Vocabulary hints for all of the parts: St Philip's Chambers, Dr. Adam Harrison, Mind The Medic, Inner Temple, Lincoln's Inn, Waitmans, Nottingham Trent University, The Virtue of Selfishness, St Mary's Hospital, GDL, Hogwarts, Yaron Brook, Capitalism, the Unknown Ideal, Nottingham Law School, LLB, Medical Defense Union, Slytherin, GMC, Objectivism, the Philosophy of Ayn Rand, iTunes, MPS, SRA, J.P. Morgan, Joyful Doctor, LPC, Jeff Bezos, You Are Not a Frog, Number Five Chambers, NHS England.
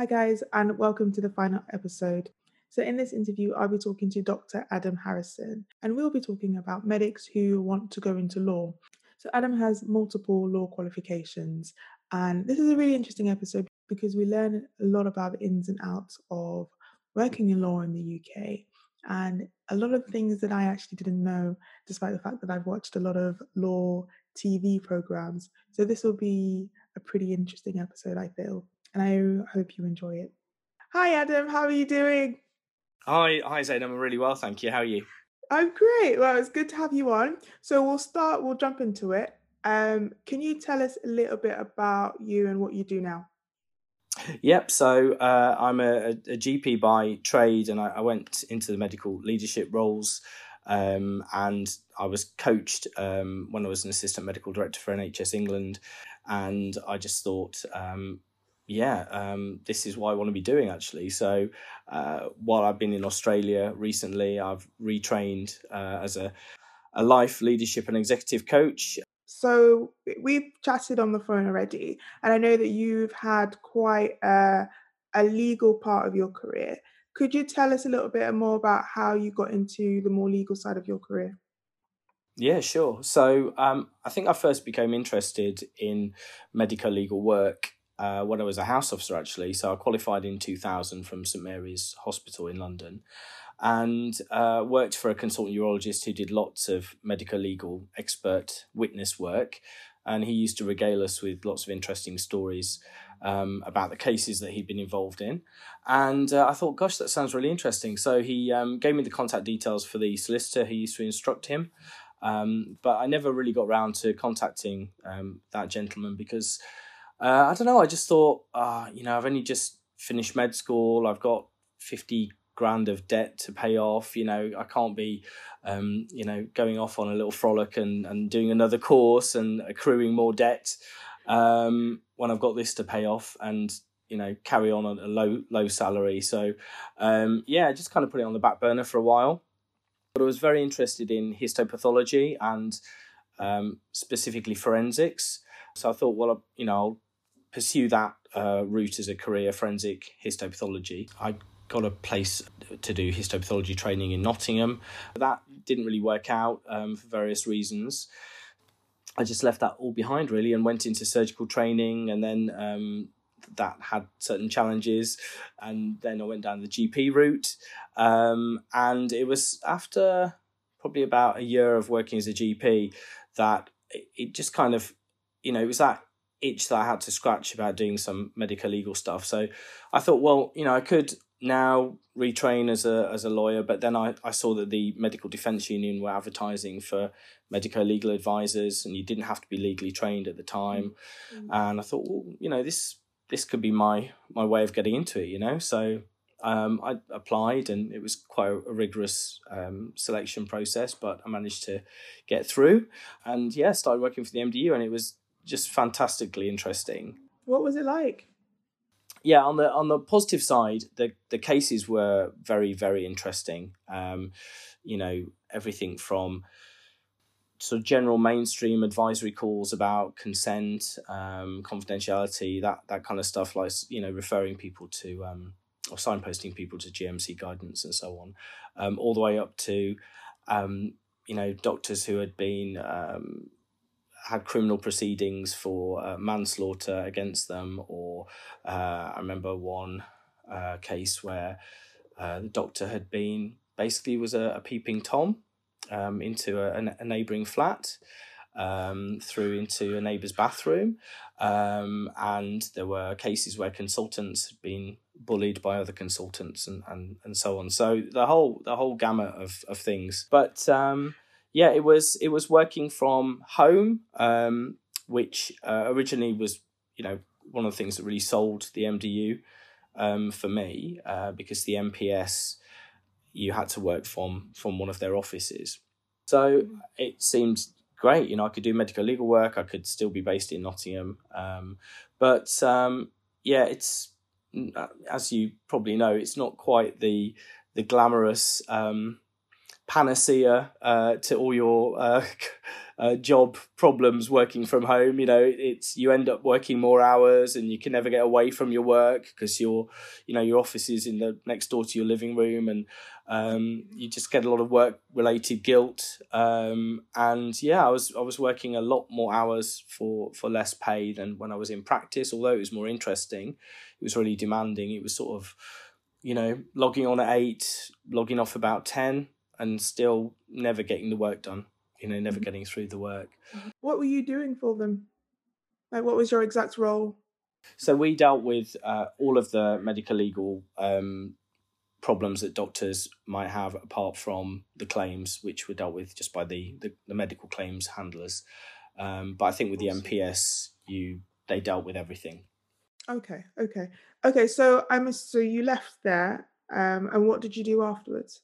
Hi guys, and welcome to the final episode. So in this interview, I'll be talking to Dr. Adam Harrison, and we'll be talking about medics who want to go into law. So Adam has multiple law qualifications, and this is a really interesting episode because we learn a lot about the ins and outs of working in law in the UK, and a lot of things that I actually didn't know, despite the fact that I've watched a lot of law TV programs. So this will be a pretty interesting episode, I feel. And I hope you enjoy it. Hi, Adam. How are you doing? Hi, Zayn. I'm really well, thank you. How are you? I'm great. Well, it's good to have you on. So we'll jump into it. Can you tell us a little bit about you and what you do now? Yep. So I'm a GP by trade, and I went into the medical leadership roles. And I was coached when I was an assistant medical director for NHS England. And I just thought... this is what I want to be doing, actually. So while I've been in Australia recently, I've retrained as a life leadership and executive coach. So we've chatted on the phone already, and I know that you've had quite a legal part of your career. Could you tell us a little bit more about how you got into the more legal side of your career? Yeah, sure. So I think I first became interested in medico-legal work when I was a house officer, actually. So I qualified in 2000 from St Mary's Hospital in London, and worked for a consultant urologist who did lots of medico-legal expert witness work. And he used to regale us with lots of interesting stories about the cases that he'd been involved in. And I thought, gosh, that sounds really interesting. So he gave me the contact details for the solicitor who used to instruct him. But I never really got round to contacting that gentleman because... I don't know, I just thought, I've only just finished med school, I've got 50 grand of debt to pay off, I can't be, going off on a little frolic and doing another course and accruing more debt when I've got this to pay off and, carry on at a low salary. So, I just kind of put it on the back burner for a while. But I was very interested in histopathology and specifically forensics. So I thought, well, I'll pursue that route as a career, forensic histopathology. I got a place to do histopathology training in Nottingham. That didn't really work out for various reasons. I just left that all behind, really, and went into surgical training, and then that had certain challenges. And then I went down the GP route. And it was after probably about a year of working as a GP that it just kind of... it was that itch that I had to scratch about doing some medico-legal stuff. So I thought, well, I could now retrain as a lawyer, but then I saw that the Medical Defense Union were advertising for medico-legal advisors, and you didn't have to be legally trained at the time. Mm-hmm. And I thought, well, this could be my way of getting into it, So I applied, and it was quite a rigorous selection process, but I managed to get through. And, started working for the MDU, and it was just fantastically interesting. What was it like? Yeah, on the positive side, the cases were very, very interesting. Everything from sort of general mainstream advisory calls about consent, confidentiality, that kind of stuff, like referring people to or signposting people to GMC guidance and so on, all the way up to doctors who had been had criminal proceedings for manslaughter against them, or I remember one case where the doctor had been basically was a peeping Tom into a neighbouring flat, through into a neighbour's bathroom, and there were cases where consultants had been bullied by other consultants and so on. So the whole gamut of things. But it was working from home, which originally was, one of the things that really sold the MDU for me, because the MPS, you had to work from one of their offices. So it seemed great. I could do medical legal work. I could still be based in Nottingham. It's, as you probably know, it's not quite the glamorous panacea to all your job problems working from home. You know, it's, you end up working more hours and you can never get away from your work because your, you know, your office is in the next door to your living room, and you just get a lot of work related guilt. And yeah, I was working a lot more hours for less pay than when I was in practice. Although it was more interesting, it was really demanding. It was sort of, you know, logging on at 8, logging off about 10, and still never getting the work done, you know, never getting through the work. What were you doing for them? Like, what was your exact role? So we dealt with all of the medical legal problems that doctors might have, apart from the claims, which were dealt with just by the medical claims handlers. But I think with the MPS, they dealt with everything. Okay. So you left there, and what did you do afterwards?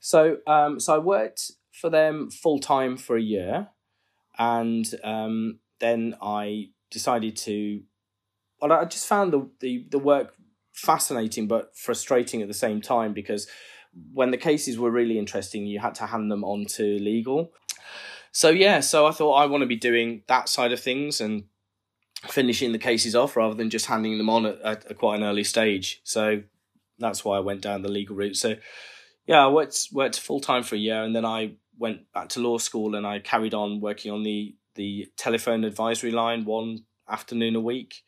So I worked for them full time for a year, and then I decided to. Well, I just found the work fascinating but frustrating at the same time, because when the cases were really interesting, you had to hand them on to legal. So I thought, I want to be doing that side of things and finishing the cases off rather than just handing them on at quite an early stage. So that's why I went down the legal route. So yeah, I worked full-time for a year, and then I went back to law school and I carried on working on the telephone advisory line one afternoon a week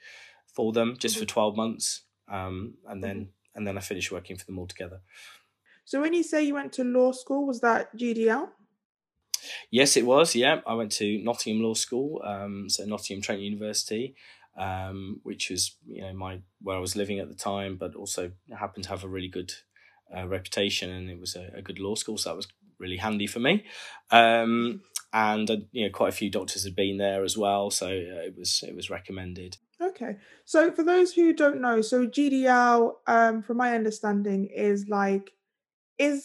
for them, just for 12 months. And then I finished working for them altogether. So when you say you went to law school, was that GDL? Yes, it was. Yeah, I went to Nottingham Law School, so Nottingham Trent University, which was, you know, where I was living at the time, but also happened to have a really good reputation, and it was a good law school, so that was really handy for me. And quite a few doctors had been there as well, so it was recommended. Okay, so for those who don't know, so GDL, from my understanding, is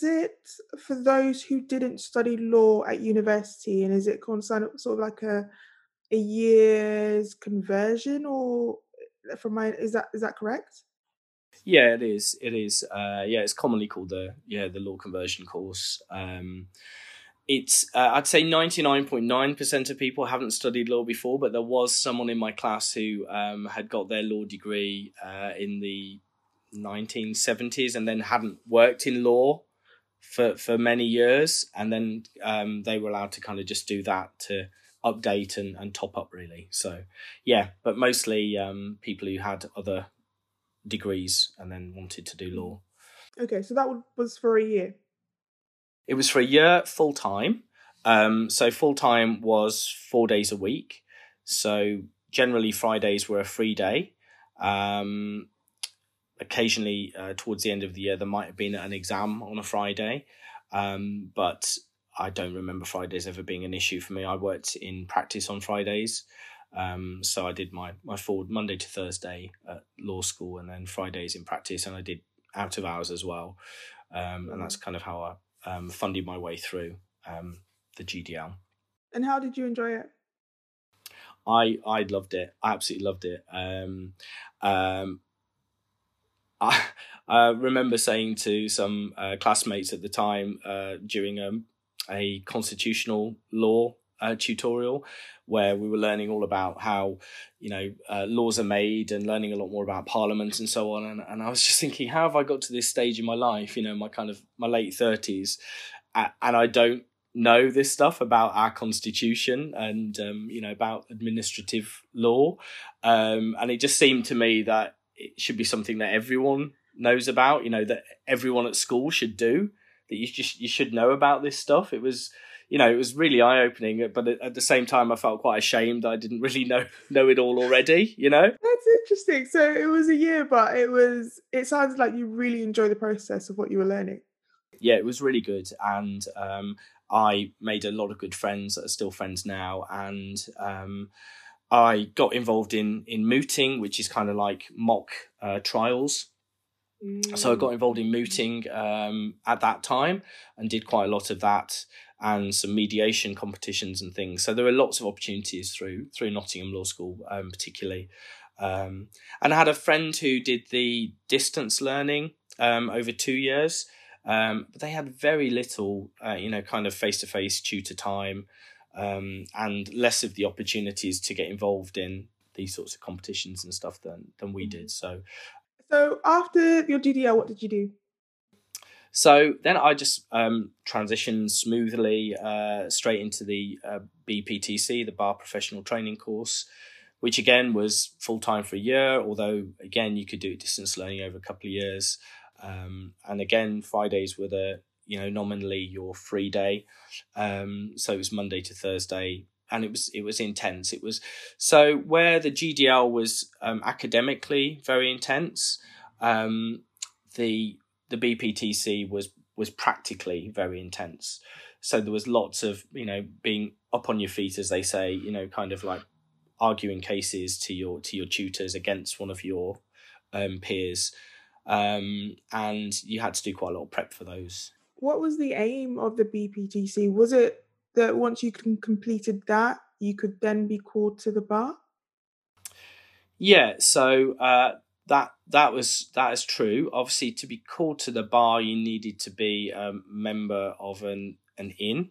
it for those who didn't study law at university, and is it concerned sort of like a year's conversion, or is that correct? Yeah, it is. It is. It's commonly called the law conversion course. It's I'd say 99.9% of people haven't studied law before, but there was someone in my class who had got their law degree in the 1970s and then hadn't worked in law for many years, and then they were allowed to kind of just do that to update and top up, really. So yeah, but mostly people who had other degrees and then wanted to do law. Okay, so that was for a year? It was for a year full time. So full time was 4 days a week, so generally Fridays were a free day. Occasionally, towards the end of the year, there might have been an exam on a Friday, but I don't remember Fridays ever being an issue for me. I worked in practice on Fridays, so I did my forward Monday to Thursday at law school, and then Fridays in practice, and I did out of hours as well, and that's kind of how I funded my way through the GDL. And how did you enjoy it? I loved it. I absolutely loved it. I remember saying to some classmates at the time during a constitutional law tutorial where we were learning all about how, you know, laws are made and learning a lot more about Parliament and so on. And I was just thinking, how have I got to this stage in my life, you know, my late 30s, and I don't know this stuff about our constitution and, you know, about administrative law. And it just seemed to me that it should be something that everyone knows about, you know, that everyone at school should do, that you should know about this stuff. It was, you know, it was really eye-opening, but at the same time, I felt quite ashamed I didn't really know it all already, you know? That's interesting. So it was a year, but it sounds like you really enjoyed the process of what you were learning. Yeah, it was really good. And I made a lot of good friends that are still friends now. And I got involved in mooting, which is kind of like mock trials. Mm. So I got involved in mooting at that time and did quite a lot of that, and some mediation competitions and things. So there were lots of opportunities through Nottingham Law School, particularly. And I had a friend who did the distance learning over 2 years. But they had very little, kind of face-to-face tutor time, and less of the opportunities to get involved in these sorts of competitions and stuff than we did. So after your GDL, what did you do? So then I just transitioned smoothly straight into the BPTC, the Bar Professional Training course, which again was full-time for a year, although again, you could do distance learning over a couple of years. And again, Fridays were nominally your free day. So it was Monday to Thursday, and it was intense. It was, so where the GDL was academically very intense, the BPTC was practically very intense. So there was lots of, being up on your feet, as they say, kind of like arguing cases to your tutors against one of your peers. And you had to do quite a lot of prep for those. What was the aim of the BPTC? Was it that once you completed that, you could then be called to the bar? Yeah, so that is true. Obviously, to be called to the bar, you needed to be a member of an inn.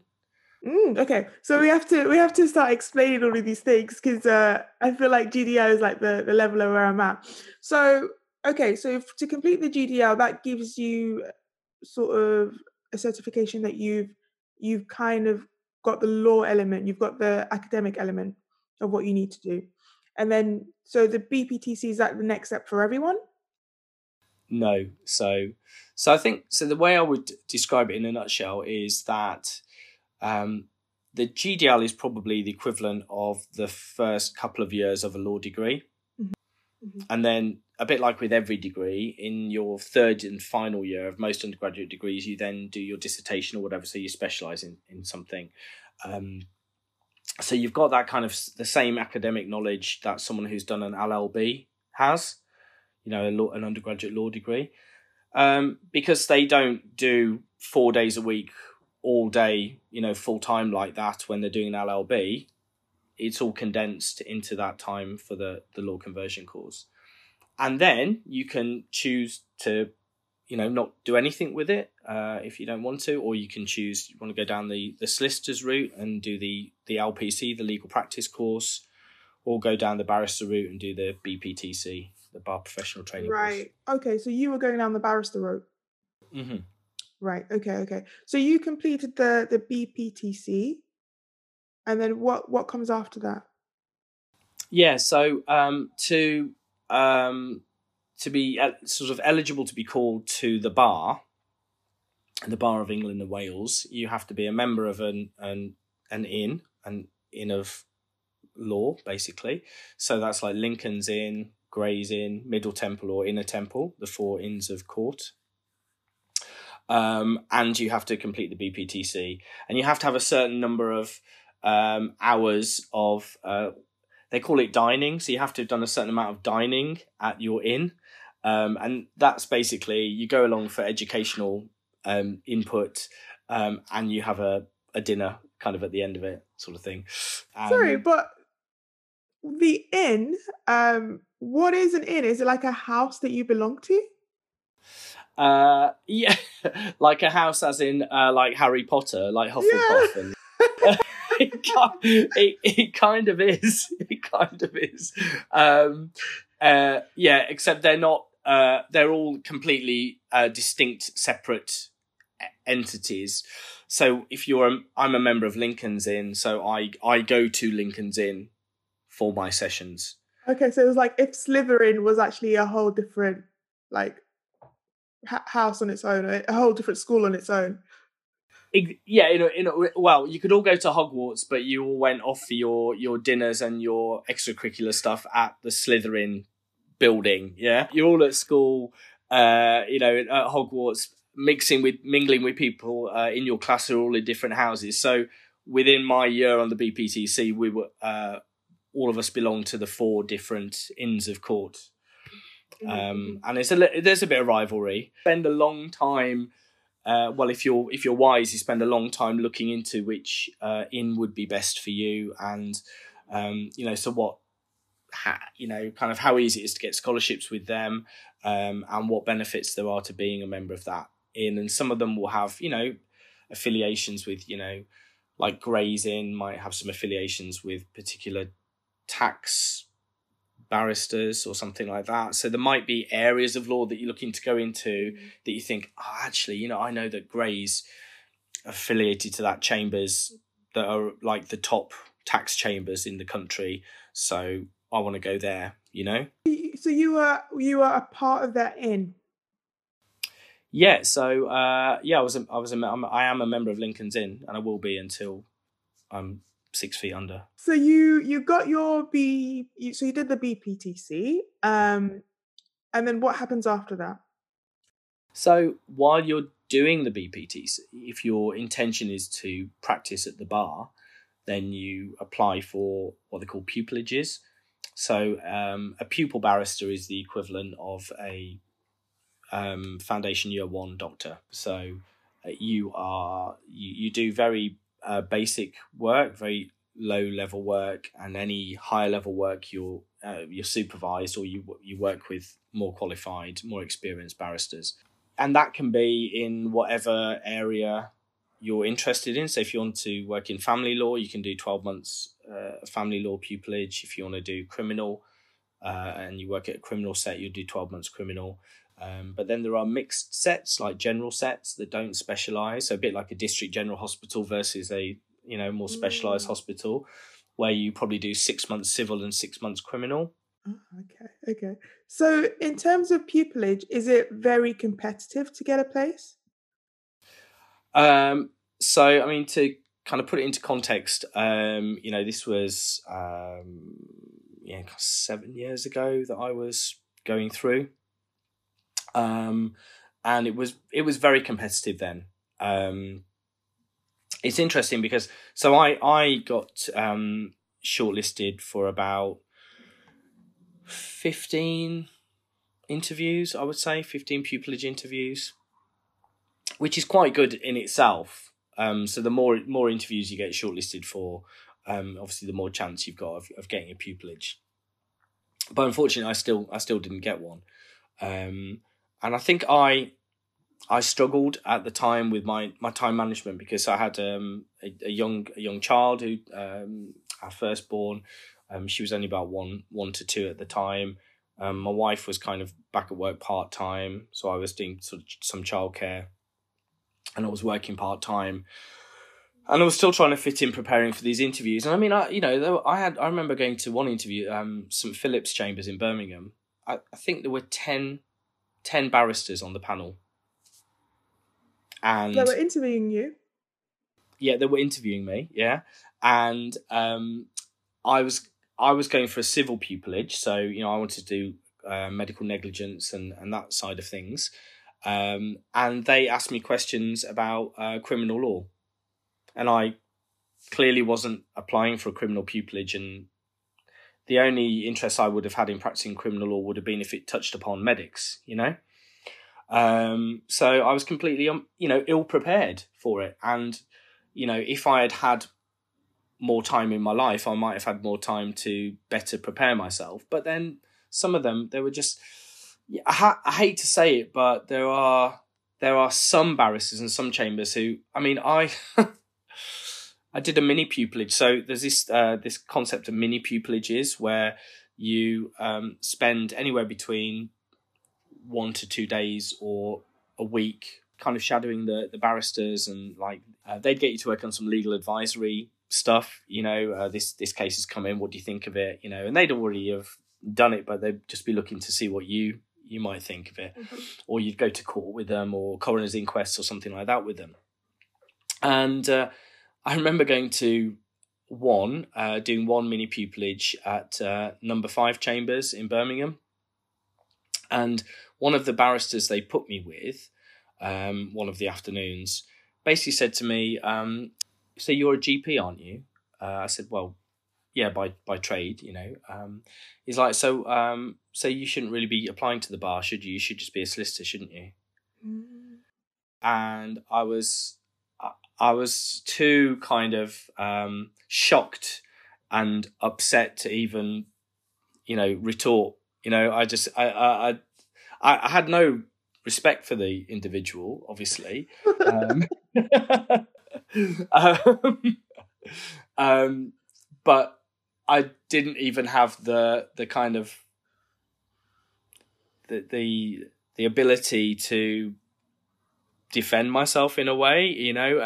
Okay, so we have to start explaining all of these things, because I feel like GDL is like the level of where I'm at. So okay, so to complete the GDL, that gives you sort of a certification that you've kind of got the law element, you've got the academic element of what you need to do. And then, so the BPTC, is that the next step for everyone? No. So I think, so the way I would describe it in a nutshell is that the GDL is probably the equivalent of the first couple of years of a law degree. Mm-hmm. Mm-hmm. And then, a bit like with every degree, in your third and final year of most undergraduate degrees, you then do your dissertation or whatever, so you specialise in something. So you've got that kind of the same academic knowledge that someone who's done an LLB has, an undergraduate law degree, because they don't do 4 days a week, all day, full-time like that when they're doing an LLB. It's all condensed into that time for the law conversion course. And then you can choose to, not do anything with it if you don't want to, or you can choose, you want to go down the solicitor's route and do the LPC, the legal practice course, or go down the barrister route and do the BPTC, the Bar Professional Training course. Right. Okay. So you were going down the barrister route. Mm-hmm. Right. Okay. So you completed the BPTC, and then what comes after that? Yeah. So to be sort of eligible to be called to the Bar of England and Wales, you have to be a member of an inn, an inn of law, basically. So that's like Lincoln's Inn, Gray's Inn, Middle Temple or Inner Temple, the four inns of court. And you have to complete the BPTC, and you have to have a certain number of hours of they call it dining. So you have to have done a certain amount of dining at your inn. And that's basically, you go along for educational input, and you have a dinner kind of at the end of it, sort of thing. Sorry, but the inn, what is an inn? Is it like a house that you belong to? Yeah, like a house as in like Harry Potter, like Hufflepuff. Yeah. It kind of is. It kind of is. Yeah, except they're not. They're all completely distinct, separate entities. So if I'm a member of Lincoln's Inn, so I go to Lincoln's Inn for my sessions. Okay, so it was like if Slytherin was actually a whole different like house on its own, a whole different school on its own. Yeah, well, you could all go to Hogwarts, but you all went off for your dinners and your extracurricular stuff at the Slytherin building. Yeah, you're all at school, at Hogwarts, mingling with people in your class who are all in different houses. So within my year on the BPTC, we were all of us belonged to the four different inns of court, and there's a bit of rivalry. Spend a long time. Well, if you're wise, you spend a long time looking into which inn would be best for you, and so what, kind of how easy it is to get scholarships with them, and what benefits there are to being a member of that in, and some of them will have, you know, affiliations with, you know, like Gray's Inn might have some affiliations with particular tax barristers or something like that. So there might be areas of law that you're looking to go into that you think, oh, actually, you know, I know that Gray's affiliated to that chambers that are like the top tax chambers in the country. So I want to go there, you know? So you are a part of that inn? Yeah. So, yeah, I am a member of Lincoln's Inn, and I will be until I'm 6 feet under. So you got your so you did the BPTC, and then what happens after that? So while you're doing the BPTC, if your intention is to practice at the bar, then you apply for what they call pupilages. So a pupil barrister is the equivalent of a foundation year one doctor. So you do very basic work, very low level work, and any higher level work you're supervised, or you work with more qualified, more experienced barristers. And that can be in whatever area you're interested in. So if you want to work in family law, you can do 12 months family law pupillage. If you want to do criminal and you work at a criminal set, you'll do 12 months criminal. But then there are mixed sets, like general sets that don't specialise. So a bit like a district general hospital versus a, you know, more specialised hospital, where you probably do 6 months civil and 6 months criminal. Oh, okay. So in terms of pupillage, is it very competitive to get a place? So, I mean, to kind of put it into context, you know, this was 7 years ago that I was going through, and it was very competitive then. It's interesting because so I got shortlisted for about 15 interviews, I would say 15 pupillage interviews, which is quite good in itself. So the more interviews you get shortlisted for, obviously the more chance you've got of getting a pupillage. But unfortunately, I still didn't get one, and I think I struggled at the time with my time management, because I had a young child who our firstborn. She was only about one to two at the time. My wife was kind of back at work part time, so I was doing sort of some childcare. And I was working part-time, and I was still trying to fit in preparing for these interviews. And I mean, I remember going to one interview, St Philip's Chambers in Birmingham. I think there were 10 barristers on the panel. And they were interviewing you? Yeah, they were interviewing me, yeah. And I was going for a civil pupillage. So, you know, I wanted to do medical negligence and that side of things. And they asked me questions about criminal law, and I clearly wasn't applying for a criminal pupillage, and the only interest I would have had in practicing criminal law would have been if it touched upon medics, you know. So I was completely, you know, ill prepared for it. And, you know, if I had had more time in my life, I might have had more time to better prepare myself. But then some of them, they were just... I hate to say it, but there are some barristers and some chambers who, I mean, I did a mini pupillage. So there's this concept of mini pupillages, where you spend anywhere between 1 to 2 days or a week kind of shadowing the barristers, and like they'd get you to work on some legal advisory stuff. You know, this case has come in, what do you think of it? You know, and they'd already have done it, but they'd just be looking to see what you might think of it. Mm-hmm. Or you'd go to court with them, or coroner's inquests or something like that with them. And I remember going to doing one mini pupillage at Number Five Chambers in Birmingham. And one of the barristers they put me with, one of the afternoons, basically said to me, so you're a GP, aren't you? I said, well, yeah, by trade, you know. He's like, so you shouldn't really be applying to the bar, should you? You should just be a solicitor, shouldn't you? Mm. And I was too kind of shocked and upset to even, you know, retort. You know, I had no respect for the individual, obviously. But I didn't even have the kind of the ability to defend myself in a way, you know,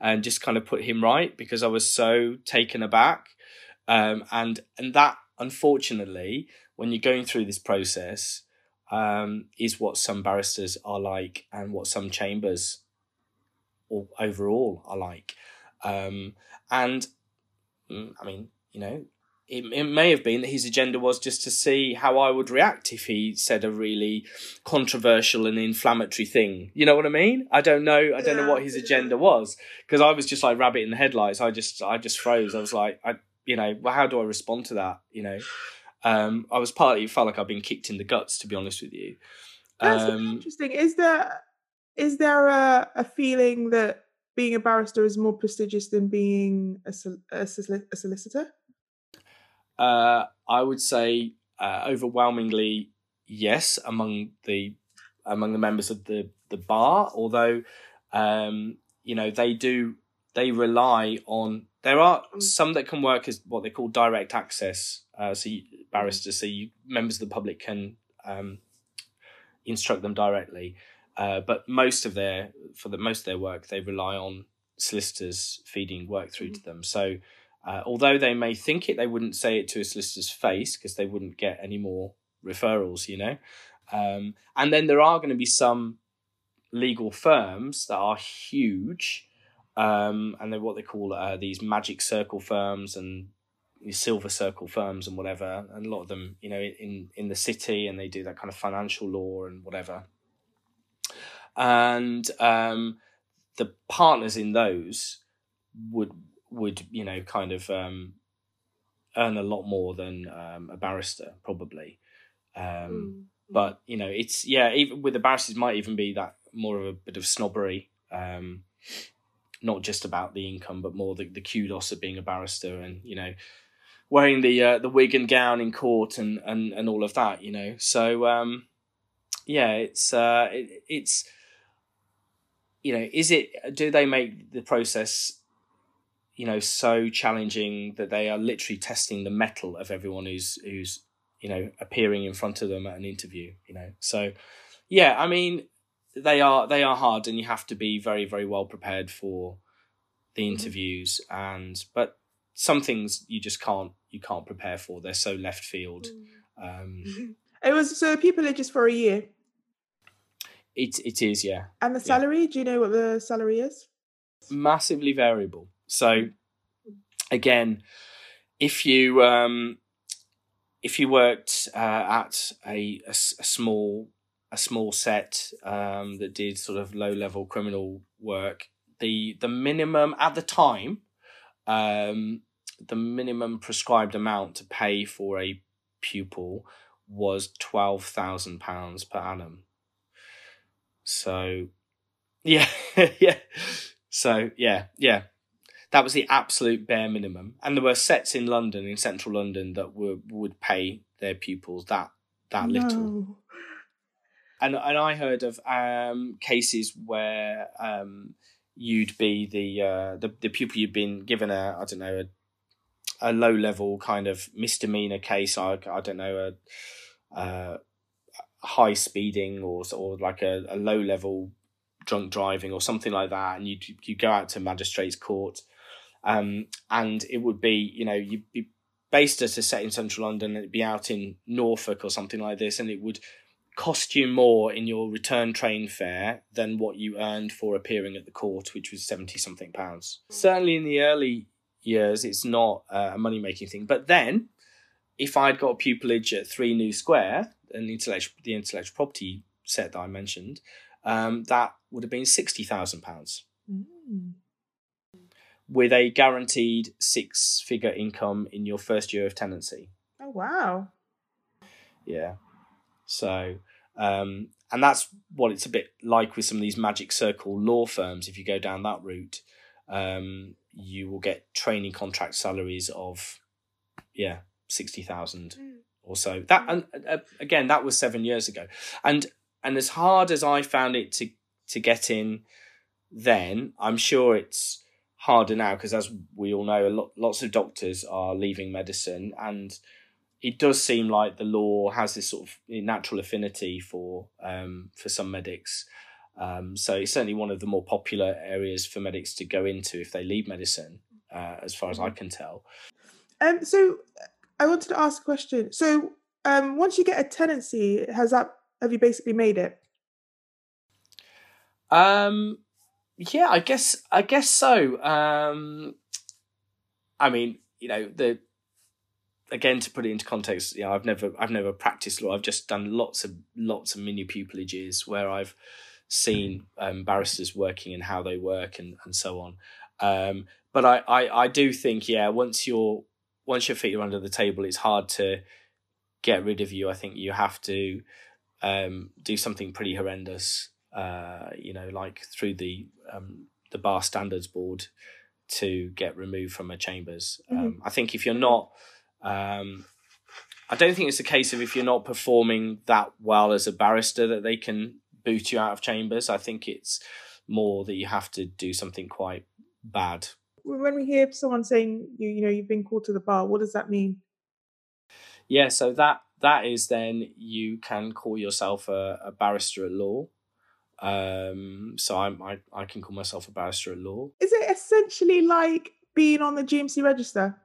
and just kind of put him right, because I was so taken aback. And that, unfortunately, when you're going through this process, is what some barristers are like and what some chambers or overall are like. And I mean, you know, it may have been that his agenda was just to see how I would react if he said a really controversial and inflammatory thing. You know what I mean? I don't know. I don't know what his agenda was, because I was just like rabbit in the headlights. I just froze. I was like, well, how do I respond to that? You know, I was partly felt like I've been kicked in the guts, to be honest with you. That's really interesting. Is there a feeling that being a barrister is more prestigious than being a solicitor? I would say overwhelmingly yes among the members of the bar. Although they rely on. There are some that can work as what they call direct access. Barristers, members of the public can instruct them directly. But most of their work, they rely on solicitors feeding work through to them. So although they may think it, they wouldn't say it to a solicitor's face because they wouldn't get any more referrals, you know. And then there are going to be some legal firms that are huge, and they're what they call these magic circle firms and silver circle firms and whatever. And a lot of them, you know, in the city, and they do that kind of financial law and whatever. And the partners in those would kind of earn a lot more than a barrister probably, but it's even with the barristers might even be that more of a bit of snobbery, not just about the income, but more the kudos of being a barrister and wearing the wig and gown in court and all of that, so. Do they make the process, so challenging that they are literally testing the mettle of everyone who's appearing in front of them at an interview, So, yeah, I mean, they are hard, and you have to be very, very well prepared for the interviews, but some things you just can't prepare for. They're so left field. It was so people are just for a year. It is, yeah. And the salary, do you know what the salary is? Massively variable. So again, if you worked at a small set that did sort of low level criminal work, the minimum at the time, the minimum prescribed amount to pay for a pupil was £12,000 per annum. So, yeah. So, yeah. That was the absolute bare minimum. And there were sets in London, in central London, that would pay their pupils that little. And I heard of cases where you'd be the pupil, you'd been given a low level kind of misdemeanor case, high speeding or like a low level drunk driving or something like that, and you go out to magistrates' court, and it would be you'd be based at a set in central London, and it'd be out in Norfolk or something like this, and it would cost you more in your return train fare than what you earned for appearing at the court, which was 70-something pounds. Certainly in the early years, it's not a money-making thing. But then, if I'd got pupillage at 3 New Square, the intellectual property set that I mentioned, that would have been £60,000, with a guaranteed six-figure income in your first year of tenancy. Oh wow! Yeah. So, and that's what it's a bit like with some of these magic circle law firms. If you go down that route, you will get training contract salaries of, 60,000 or so. That, and again, that was 7 years ago. And And as hard as I found it to get in then, I'm sure it's harder now because, as we all know, lots of doctors are leaving medicine, and it does seem like the law has this sort of natural affinity for some medics. So it's certainly one of the more popular areas for medics to go into if they leave medicine, as far as I can tell. So I wanted to ask a question. So once you get a tenancy, have you basically made it? Yeah, I guess so. I mean, you know, again, to put it into context, you know, I've never practiced law. I've just done lots of mini pupilages where I've seen barristers working and how they work and so on. But I do think, yeah, once your feet are under the table, it's hard to get rid of you. I think you have to do something pretty horrendous, you know, like through the Bar Standards Board to get removed from a chambers. I think if you're not, I don't think it's a case of if you're not performing that well as a barrister that they can boot you out of chambers. I think it's more that you have to do something quite bad. When we hear someone saying, you know, you've been called to the bar, what does that mean? Yeah, so that is then you can call yourself a barrister at law. So I can call myself a barrister at law. Is it essentially like being on the GMC register?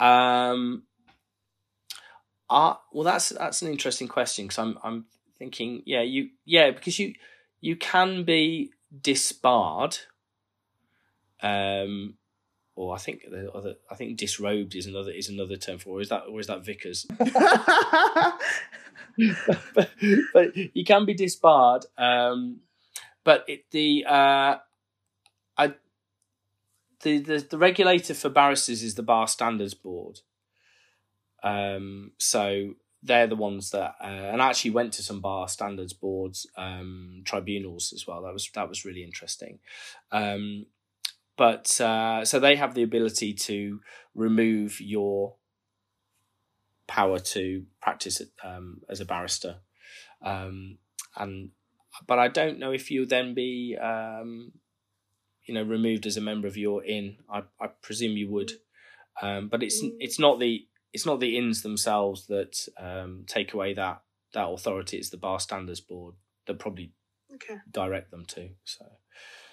Well, that's an interesting question, because I'm thinking, because you can be disbarred, or I think disrobed is another term for, or is that vicars? but you can be disbarred, but the regulator for barristers is the Bar Standards Board. So they're the ones that, and I actually went to some Bar Standards Boards, tribunals as well. That was really interesting. So they have the ability to remove your power to practice as a barrister. But I don't know if you then be, you know, removed as a member of your inn. I presume you would, but it's not the inns themselves that take away that authority. It's the Bar Standards Board that probably direct them to. So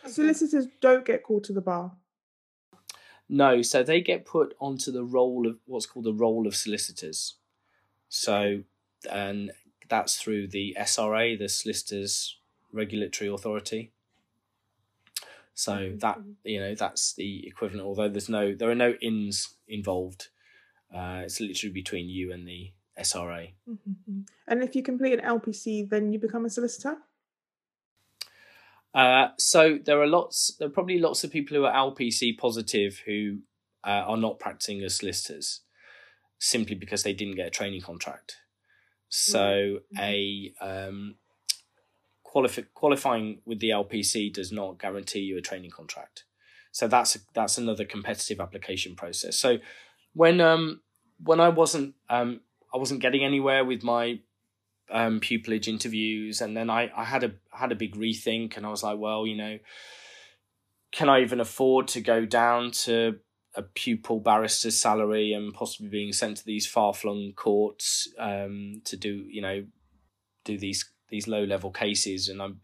solicitors don't get called to the bar? No, so they get put onto the roll of what's called the roll of solicitors. So, and that's through the SRA, the Solicitors Regulatory Authority. So that, you know, that's the equivalent, although there are no inns involved. It's literally between you and the SRA. Mm-hmm. And if you complete an LPC, then you become a solicitor? So there are probably lots of people who are LPC positive who are not practicing as solicitors simply because they didn't get a training contract. So qualifying with the LPC does not guarantee you a training contract. So that's another competitive application process. So when I wasn't getting anywhere with my pupillage interviews, and then I had a big rethink, and I was like, well, you know, can I even afford to go down to a pupil barrister's salary and possibly being sent to these far-flung courts to do these low-level cases? And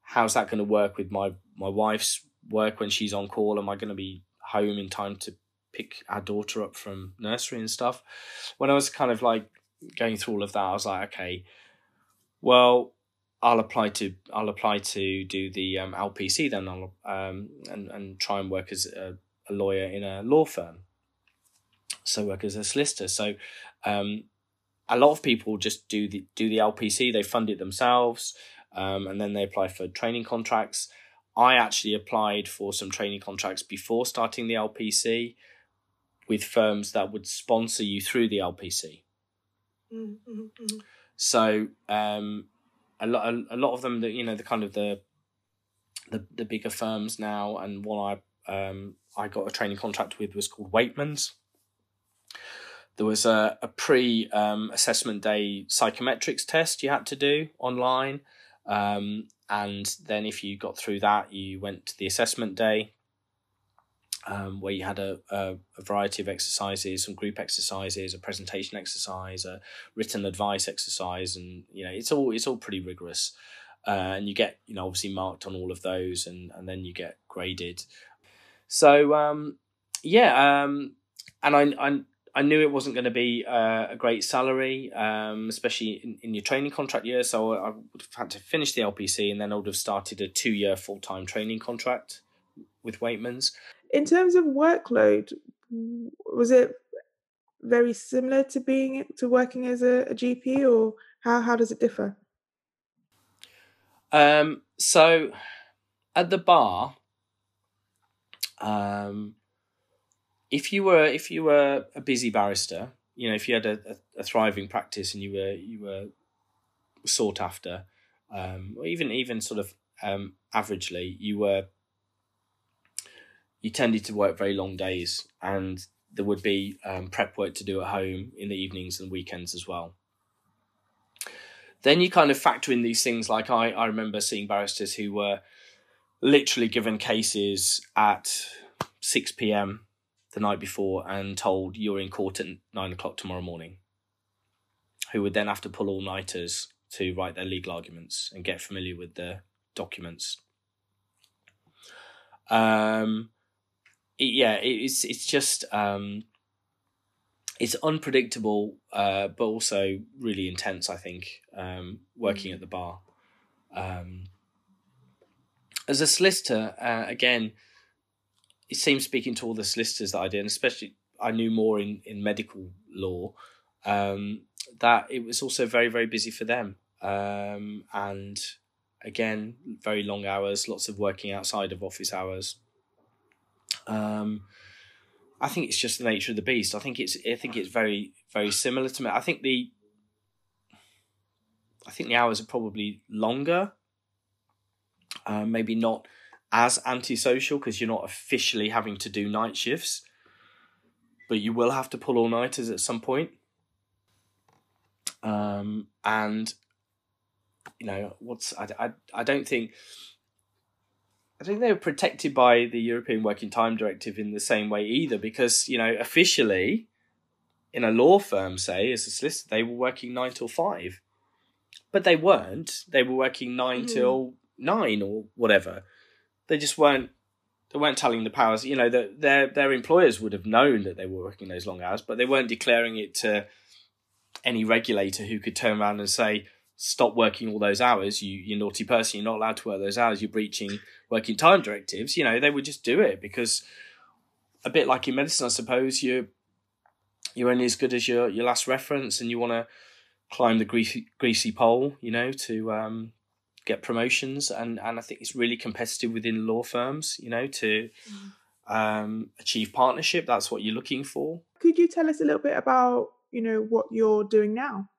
how's that going to work with my wife's work when she's on call? Am I going to be home in time to pick our daughter up from nursery and stuff? When I was kind of like going through all of that, I was like, okay, well, I'll apply to do the LPC then, and try and work as a lawyer in a law firm. So work as a solicitor. So a lot of people just do the LPC. They fund it themselves, and then they apply for training contracts. I actually applied for some training contracts before starting the LPC with firms that would sponsor you through the LPC. Mm-hmm. So a lot of them, you know, the kind of the bigger firms now, and one I got a training contract with was called Waitmans. There was a pre-assessment day psychometrics test you had to do online. And then if you got through that, you went to the assessment day where you had a variety of exercises, some group exercises, a presentation exercise, a written advice exercise. And, you know, it's all pretty rigorous. And you get, you know, obviously marked on all of those and then you get graded. So, and I knew it wasn't going to be a great salary, especially in your training contract year. So I would have had to finish the LPC and then I would have started a 2-year full-time training contract with Waitmans. In terms of workload, was it very similar to working as a GP, or how does it differ? So at the bar, if you were a busy barrister, you know, if you had a thriving practice and you were sought after, or even sort of averagely, you tended to work very long days, and there would be prep work to do at home in the evenings and weekends as well. Then you kind of factor in these things. Like I remember seeing barristers who were literally given cases at 6 p.m. the night before and told you're in court at 9 o'clock tomorrow morning, who would then have to pull all-nighters to write their legal arguments and get familiar with the documents. It's just... it's unpredictable, but also really intense, I think, working at the bar. As a solicitor, again, it seems, speaking to all the solicitors that I did, and especially I knew more in medical law, that it was also very, very busy for them. And again, very long hours, lots of working outside of office hours. I think it's just the nature of the beast. I think it's very, very similar to me. I think the hours are probably longer. Maybe not as antisocial, because you're not officially having to do night shifts, but you will have to pull all-nighters at some point. And you know what's? I don't think they were protected by the European Working Time Directive in the same way either, because, you know, officially in a law firm, say, as a solicitor, they were working 9 till 5, but they weren't. They were working 9 till 9 or whatever. They just weren't. They weren't telling the powers, you know, that their employers would have known that they were working those long hours, but they weren't declaring it to any regulator who could turn around and say, stop working all those hours, you naughty person, you're not allowed to work those hours, you're breaching working time directives. You know, they would just do it because, a bit like in medicine, I suppose, you're only as good as your last reference, and you want to climb the greasy pole, you know, to get promotions. And I think it's really competitive within law firms, you know, to achieve partnership. That's what you're looking for. Could you tell us a little bit about, you know, what you're doing now?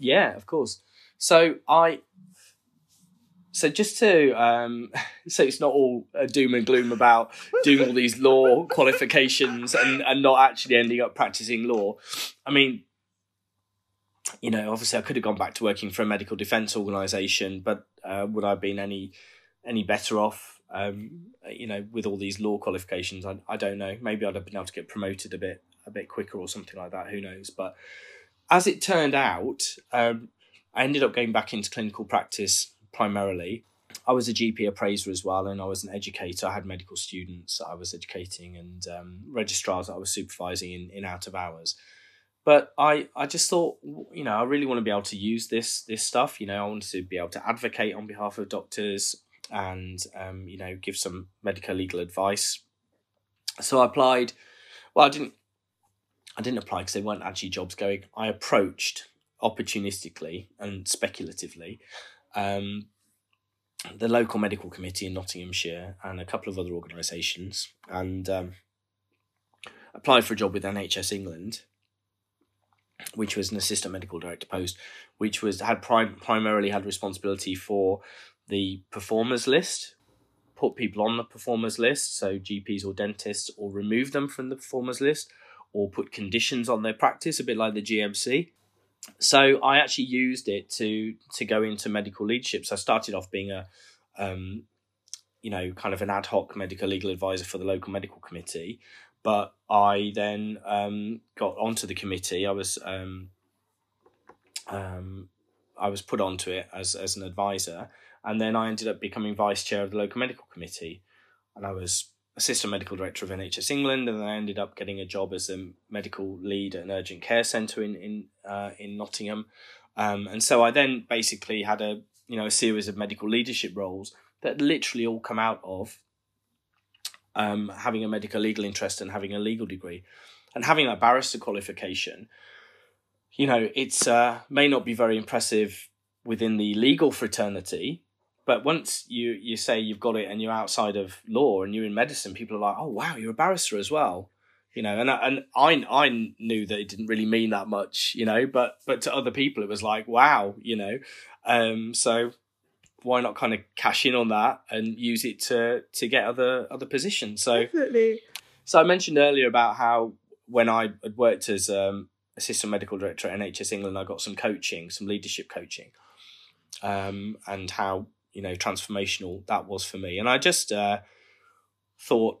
Yeah, of course. So just to so it's not all doom and gloom about doing all these law qualifications and not actually ending up practicing law. I mean, you know, obviously I could have gone back to working for a medical defense organisation, but would I have been any better off? You know, with all these law qualifications, I don't know. Maybe I'd have been able to get promoted a bit quicker or something like that. Who knows? But as it turned out, I ended up going back into clinical practice primarily. I was a GP appraiser as well, and I was an educator. I had medical students I was educating and registrars that I was supervising in out of hours. But I just thought, you know, I really want to be able to use this stuff. You know, I wanted to be able to advocate on behalf of doctors and, you know, give some medical legal advice. So I applied. Well, I didn't apply because there weren't actually jobs going. I approached opportunistically and speculatively the local medical committee in Nottinghamshire and a couple of other organisations, and applied for a job with NHS England, which was an assistant medical director post, which primarily had responsibility for the performers list, put people on the performers list, so GPs or dentists, or remove them from the performers list, or put conditions on their practice, a bit like the GMC. So I actually used it to go into medical leadership. So I started off being a, kind of an ad hoc medical legal advisor for the local medical committee. But I then got onto the committee. I was put onto it as an advisor. And then I ended up becoming vice chair of the local medical committee. And I was assistant medical director of NHS England. And then I ended up getting a job as a medical lead at an urgent care centre in Nottingham. And so I then basically had a series of medical leadership roles that literally all come out of having a medical legal interest and having a legal degree and having that barrister qualification. You know, it's may not be very impressive within the legal fraternity, but once you say you've got it and you're outside of law and you're in medicine, people are like, oh wow, you're a barrister as well, and I knew that it didn't really mean that much, but to other people it was like, wow, so why not kind of cash in on that and use it to get other positions? So definitely. So I mentioned earlier about how when I had worked as assistant medical director at NHS England, I got some coaching, some leadership coaching, and how, transformational that was for me. And I just thought,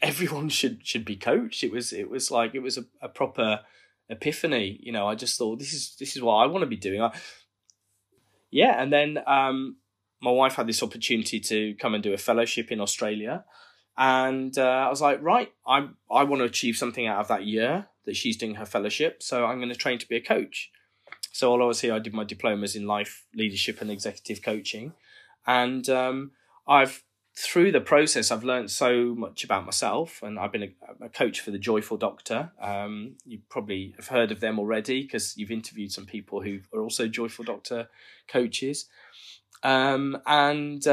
everyone should be coached. It was a proper epiphany. I just thought this is what I want to be doing. And then my wife had this opportunity to come and do a fellowship in Australia. And I was like, right, I want to achieve something out of that year that she's doing her fellowship. So I'm going to train to be a coach. So obviously I did my diplomas in life, leadership and executive coaching. And through the process, I've learned so much about myself. And I've been a coach for the Joyful Doctor. You probably have heard of them already because you've interviewed some people who are also Joyful Doctor coaches. I've learned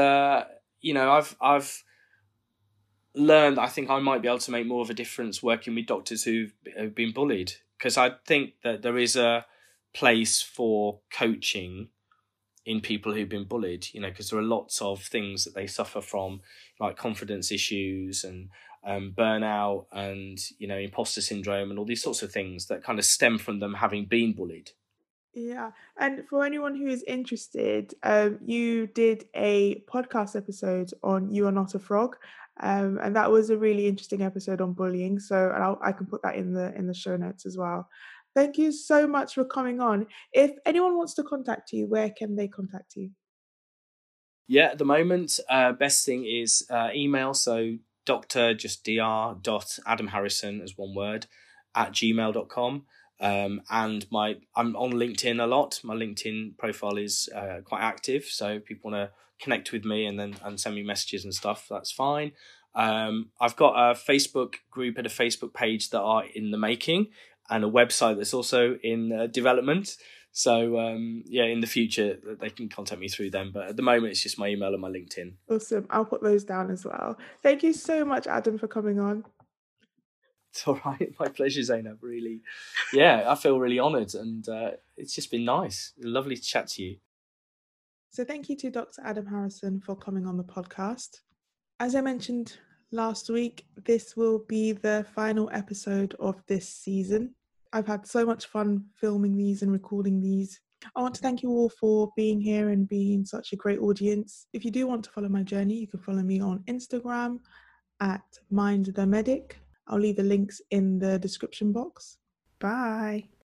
I think I might be able to make more of a difference working with doctors who've been bullied, because I think that there is a place for coaching in people who've been bullied, because there are lots of things that they suffer from, like confidence issues and burnout and imposter syndrome and all these sorts of things that kind of stem from them having been bullied. Yeah, and for anyone who is interested, you did a podcast episode on You Are Not a Frog, and that was a really interesting episode on bullying. So I can put that in the show notes as well. Thank you so much for coming on. If anyone wants to contact you, where can they contact you? Yeah, at the moment, best thing is email. So dr.adamharrison as one word @gmail.com. And I'm on LinkedIn a lot. My LinkedIn profile is quite active, so if people want to connect with me and send me messages and stuff, that's fine. I've got a Facebook group and a Facebook page that are in the making, and a website that's also in development. So in the future they can contact me through them, but at the moment it's just my email and my LinkedIn. Awesome. I'll put those down as well. Thank you so much, Adam, for coming on. It's all right. My pleasure, Zainab. Really, I feel really honoured, and it's just been nice. Lovely to chat to you. So thank you to Dr. Adam Harrison for coming on the podcast. As I mentioned last week, this will be the final episode of this season. I've had so much fun filming these and recording these. I want to thank you all for being here and being such a great audience. If you do want to follow my journey, you can follow me on Instagram @MindTheMedic. I'll leave the links in the description box. Bye.